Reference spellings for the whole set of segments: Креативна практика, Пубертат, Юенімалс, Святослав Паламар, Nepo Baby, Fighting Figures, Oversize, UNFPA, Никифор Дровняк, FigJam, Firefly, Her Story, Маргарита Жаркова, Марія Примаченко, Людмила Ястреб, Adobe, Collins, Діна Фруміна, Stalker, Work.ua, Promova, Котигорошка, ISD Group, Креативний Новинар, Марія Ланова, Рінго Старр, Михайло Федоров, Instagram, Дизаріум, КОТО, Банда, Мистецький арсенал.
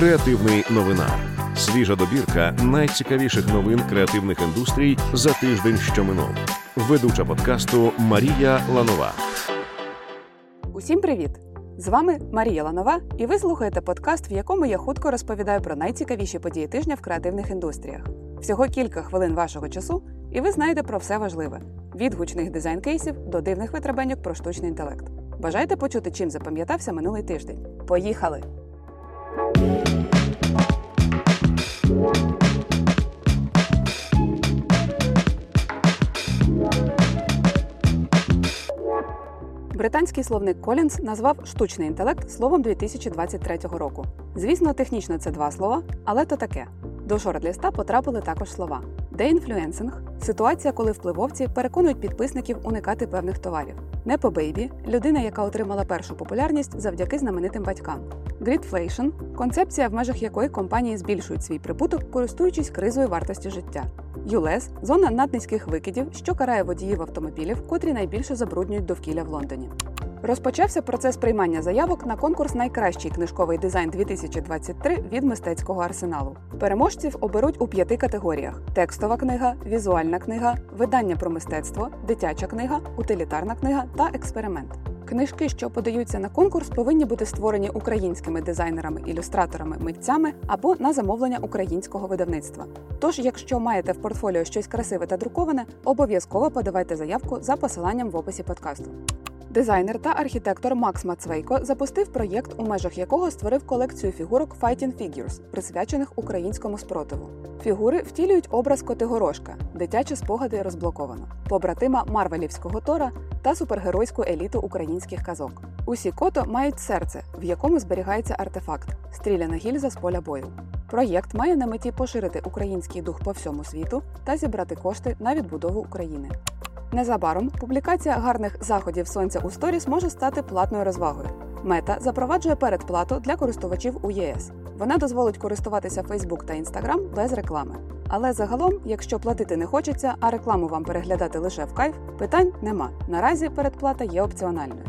Креативний новинар. Свіжа добірка найцікавіших новин креативних індустрій за тиждень, що минув. Ведуча подкасту Марія Ланова. Усім привіт! З вами Марія Ланова, і ви слухаєте подкаст, в якому я хутко розповідаю про найцікавіші події тижня в креативних індустріях. Всього кілька хвилин вашого часу, і ви знаєте про все важливе. Від гучних дизайн-кейсів до дивних витребеньок про штучний інтелект. Бажаєте почути, чим запам'ятався минулий тиждень? Поїхали! Британський словник Collins назвав «штучний інтелект» словом 2023 року. Звісно, технічно це два слова, але то таке. До шорт-ліста потрапили також слова «Deinfluencing» – ситуація, коли впливовці переконують підписників уникати певних товарів. «Nepo Baby» – людина, яка отримала першу популярність завдяки знаменитим батькам. «Greedflation» – концепція, в межах якої компанії збільшують свій прибуток, користуючись кризою вартості життя. ULEZ – зона наднизьких викидів, що карає водіїв автомобілів, котрі найбільше забруднюють довкілля в Лондоні. Розпочався процес приймання заявок на конкурс «Найкращий книжковий дизайн 2023» від Мистецького арсеналу. Переможців оберуть у 5 категоріях – текстова книга, візуальна книга, видання про мистецтво, дитяча книга, утилітарна книга та експеримент. Книжки, що подаються на конкурс, повинні бути створені українськими дизайнерами, ілюстраторами, митцями або на замовлення українського видавництва. Тож, якщо маєте в портфоліо щось красиве та друковане, обов'язково подавайте заявку за посиланням в описі подкасту. Дизайнер та архітектор Макс Мацвейко запустив проєкт, у межах якого створив колекцію фігурок Fighting Figures, присвячених українському спротиву. Фігури втілюють образ Котигорошка, дитячі спогади розблоковано, побратима марвелівського Тора та супергеройську еліту українських казок. Усі кото мають серце, в якому зберігається артефакт – стріляна гільза з поля бою. Проєкт має на меті поширити український дух по всьому світу та зібрати кошти на відбудову України. Незабаром публікація гарних заходів сонця у сторіс може стати платною розвагою. Мета запроваджує передплату для користувачів у ЄС. Вона дозволить користуватися Facebook та Instagram без реклами. Але загалом, якщо платити не хочеться, а рекламу вам переглядати лише в кайф, питань нема. Наразі передплата є опціональною.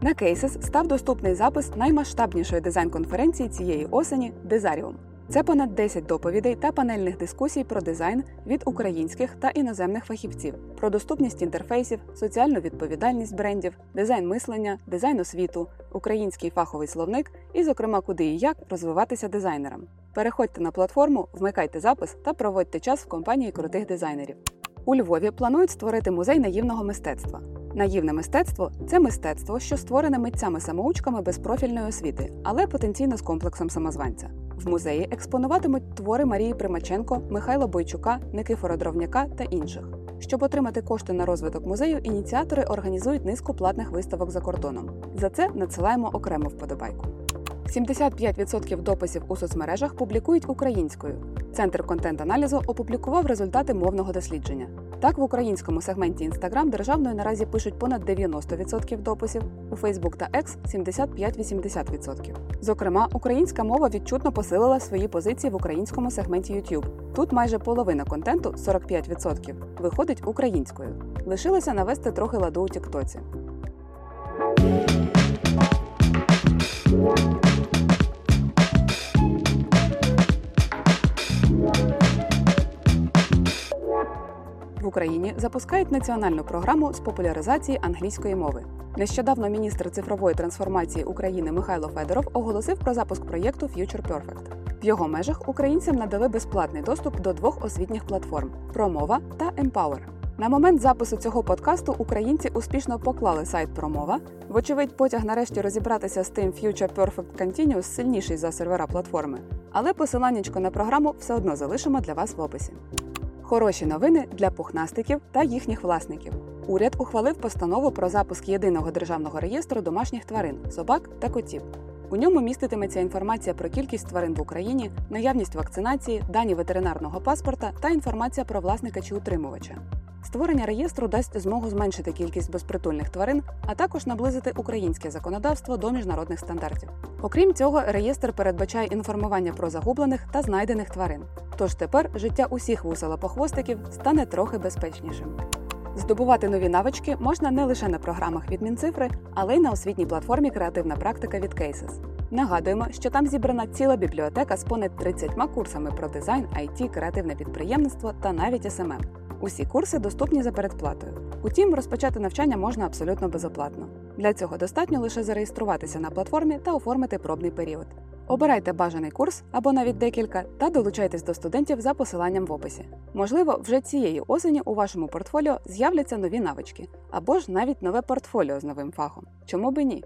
На Cases став доступний запис наймасштабнішої дизайн-конференції цієї осені «Дизаріум». Це понад 10 доповідей та панельних дискусій про дизайн від українських та іноземних фахівців, про доступність інтерфейсів, соціальну відповідальність брендів, дизайн мислення, дизайн освіту, український фаховий словник і, зокрема, куди і як розвиватися дизайнерам. Переходьте на платформу, вмикайте запис та проводьте час в компанії крутих дизайнерів. У Львові планують створити музей наївного мистецтва. Наївне мистецтво – це мистецтво, що створене митцями-самоучками без профільної освіти, але потенційно з комплексом самозванця. В музеї експонуватимуть твори Марії Примаченко, Михайла Бойчука, Никифора Дровняка та інших. Щоб отримати кошти на розвиток музею, ініціатори організують низку платних виставок за кордоном. За це надсилаємо окремо вподобайку. 75% дописів у соцмережах публікують українською. Центр контент-аналізу опублікував результати мовного дослідження. Так, в українському сегменті Instagram державною наразі пишуть понад 90% дописів, у Facebook та X – 75-80%. Зокрема, українська мова відчутно посилила свої позиції в українському сегменті YouTube. Тут майже половина контенту – 45% – виходить українською. Лишилося навести трохи ладу у тіктоці. В Україні запускають національну програму з популяризації англійської мови. Нещодавно міністр цифрової трансформації України Михайло Федоров оголосив про запуск проєкту Future Perfect. В його межах українцям надали безплатний доступ до 2 освітніх платформ – Promova та Empower. На момент запису цього подкасту українці успішно поклали сайт Promova. Вочевидь, потяг нарешті розібратися з тим Future Perfect Continuous сильніший за сервера платформи. Але посиланнячко на програму все одно залишимо для вас в описі. Хороші новини для пухнастиків та їхніх власників. Уряд ухвалив постанову про запуск єдиного державного реєстру домашніх тварин, собак та котів. У ньому міститиметься інформація про кількість тварин в Україні, наявність вакцинації, дані ветеринарного паспорта та інформація про власника чи утримувача. Створення реєстру дасть змогу зменшити кількість безпритульних тварин, а також наблизити українське законодавство до міжнародних стандартів. Окрім цього, реєстр передбачає інформування про загублених та знайдених тварин. Тож тепер життя усіх вусалопохвостиків стане трохи безпечнішим. Здобувати нові навички можна не лише на програмах від Мінцифри, але й на освітній платформі «Креативна практика» від Cases. Нагадуємо, що там зібрана ціла бібліотека з понад 30 курсами про дизайн, IT, креативне підприємництво та навіть СММ. Усі курси доступні за передплатою. Утім, розпочати навчання можна абсолютно безоплатно. Для цього достатньо лише зареєструватися на платформі та оформити пробний період. Обирайте бажаний курс або навіть декілька та долучайтесь до студентів за посиланням в описі. Можливо, вже цієї осені у вашому портфоліо з'являться нові навички, або ж навіть нове портфоліо з новим фахом. Чому би ні?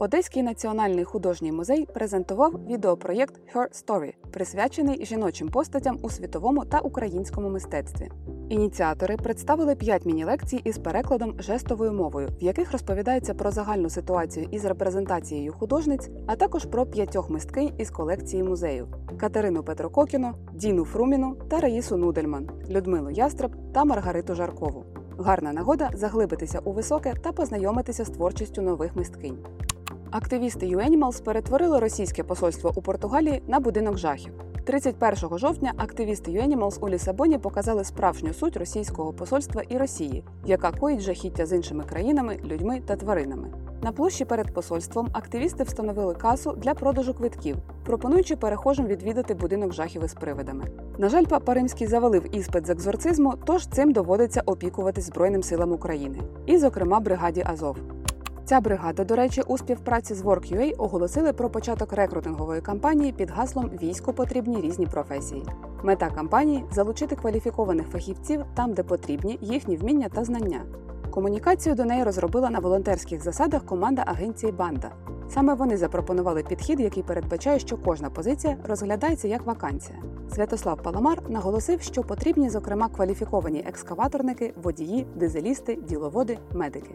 Одеський національний художній музей презентував відеопроєкт Her Story, присвячений жіночим постатям у світовому та українському мистецтві. Ініціатори представили 5 міні-лекцій із перекладом жестовою мовою, в яких розповідається про загальну ситуацію із репрезентацією художниць, а також про 5 мисткинь із колекції музею – Катерину Петрококіну, Діну Фруміну та Раїсу Нудельман, Людмилу Ястреб та Маргариту Жаркову. Гарна нагода заглибитися у високе та познайомитися з творчістю нових мисткинь. Активісти Юенімалс перетворили російське посольство у Португалії на будинок жахів. 31 жовтня активісти Юенімалс у Лісабоні показали справжню суть російського посольства і Росії, яка коїть жахіття з іншими країнами, людьми та тваринами. На площі перед посольством активісти встановили касу для продажу квитків, пропонуючи перехожим відвідати будинок жахів із привидами. На жаль, папа Римський завалив іспит з екзорцизму, тож цим доводиться опікуватись Збройним силам України. І, зокрема, бригаді Азов. Ця бригада, до речі, у співпраці з Work.ua оголосили про початок рекрутингової кампанії під гаслом «Війську потрібні різні професії». Мета кампанії – залучити кваліфікованих фахівців там, де потрібні їхні вміння та знання. Комунікацію до неї розробила на волонтерських засадах команда агенції «Банда». Саме вони запропонували підхід, який передбачає, що кожна позиція розглядається як вакансія. Святослав Паламар наголосив, що потрібні, зокрема, кваліфіковані екскаваторники, водії, дизелісти, діловоди, медики.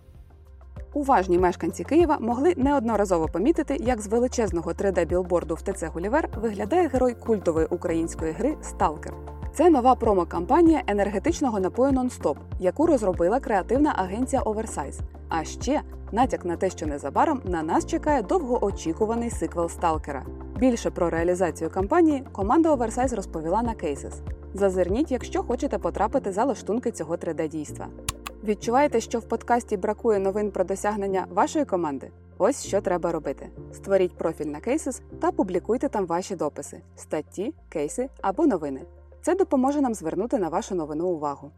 Уважні мешканці Києва могли неодноразово помітити, як з величезного 3D-білборду в ТЦ «Гулівер» виглядає герой культової української гри «Stalker». Це нова промо-кампанія енергетичного напою «Нон-стоп», яку розробила креативна агенція «Oversize». А ще натяк на те, що незабаром на нас чекає довгоочікуваний сиквел «Сталкера». Більше про реалізацію кампанії команда «Oversize» розповіла на «Кейсес». Зазирніть, якщо хочете потрапити за лаштунки цього 3D-дійства. Відчуваєте, що в подкасті бракує новин про досягнення вашої команди? Ось що треба робити. Створіть профіль на Cases та публікуйте там ваші дописи, статті, кейси або новини. Це допоможе нам звернути на вашу новину увагу.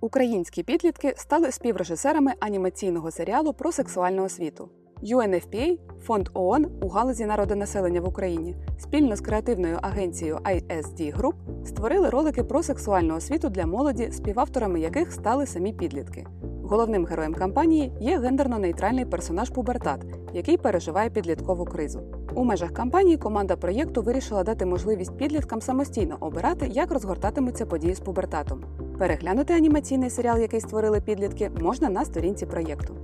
Українські підлітки стали співрежисерами анімаційного серіалу про сексуальну освіту. UNFPA, фонд ООН у галузі народонаселення в Україні, спільно з креативною агенцією ISD Group створили ролики про сексуальну освіту для молоді, співавторами яких стали самі підлітки. Головним героєм кампанії є гендерно-нейтральний персонаж Пубертат, який переживає підліткову кризу. У межах кампанії команда проєкту вирішила дати можливість підліткам самостійно обирати, як розгортатимуться події з пубертатом. Переглянути анімаційний серіал, який створили підлітки, можна на сторінці проєкту.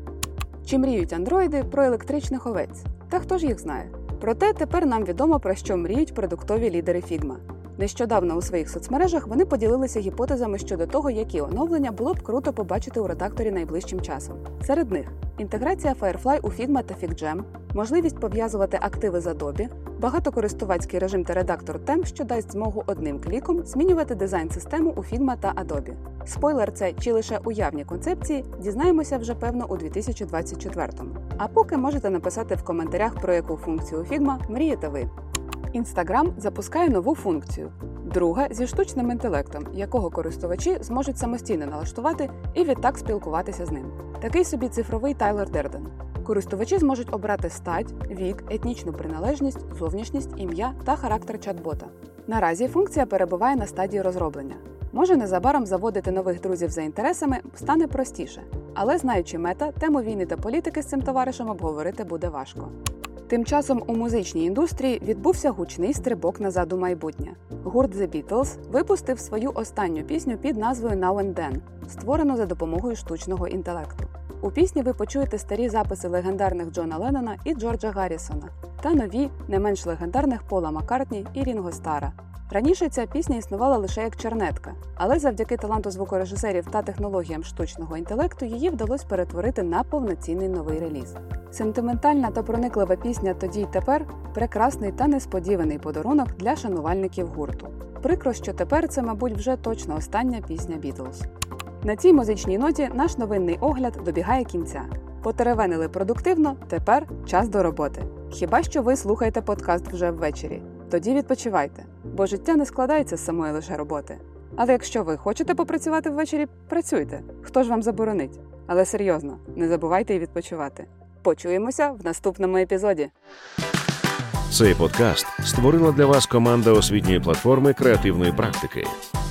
Чи мріють андроїди про електричних овець? Та хто ж їх знає? Проте тепер нам відомо, про що мріють продуктові лідери Figma. Нещодавно у своїх соцмережах вони поділилися гіпотезами щодо того, які оновлення було б круто побачити у редакторі найближчим часом. Серед них – інтеграція Firefly у Figma та FigJam, можливість пов'язувати активи з Adobe, багатокористувацький режим та редактор тем, що дасть змогу одним кліком змінювати дизайн-систему у Figma та Adobe. Спойлер, це чи лише уявні концепції, дізнаємося вже, певно, у 2024-му. А поки можете написати в коментарях, про яку функцію у Figma мрієте ви. Instagram запускає нову функцію – друга зі штучним інтелектом, якого користувачі зможуть самостійно налаштувати і відтак спілкуватися з ним. Такий собі цифровий Тайлер Дерден. Користувачі зможуть обрати стать, вік, етнічну приналежність, зовнішність, ім'я та характер чат-бота. Наразі функція перебуває на стадії розроблення. Може, незабаром заводити нових друзів за інтересами стане простіше. Але, знаючи мета, тему війни та політики з цим товаришем обговорити буде важко. Тим часом у музичній індустрії відбувся гучний стрибок назад у майбутнє. Гурт The Beatles випустив свою останню пісню під назвою «Now and Then», створену за допомогою штучного інтелекту. У пісні ви почуєте старі записи легендарних Джона Леннона і Джорджа Гаррісона та нові, не менш легендарних Пола Маккартні і Рінго Стара. Раніше ця пісня існувала лише як чернетка, але завдяки таланту звукорежисерів та технологіям штучного інтелекту її вдалося перетворити на повноцінний новий реліз. Сентиментальна та прониклива пісня «Тоді й тепер» – прекрасний та несподіваний подарунок для шанувальників гурту. Прикро, що тепер це, мабуть, вже точно остання пісня «Бітлз». На цій музичній ноті наш новинний огляд добігає кінця. Потеревенили продуктивно, тепер час до роботи. Хіба що ви слухаєте подкаст вже ввечері. Тоді відпочивайте, бо життя не складається з самої лише роботи. Але якщо ви хочете попрацювати ввечері, працюйте. Хто ж вам заборонить? Але серйозно, не забувайте і відпочивати. Почуємося в наступному епізоді. Цей подкаст створила для вас команда освітньої платформи креативної практики.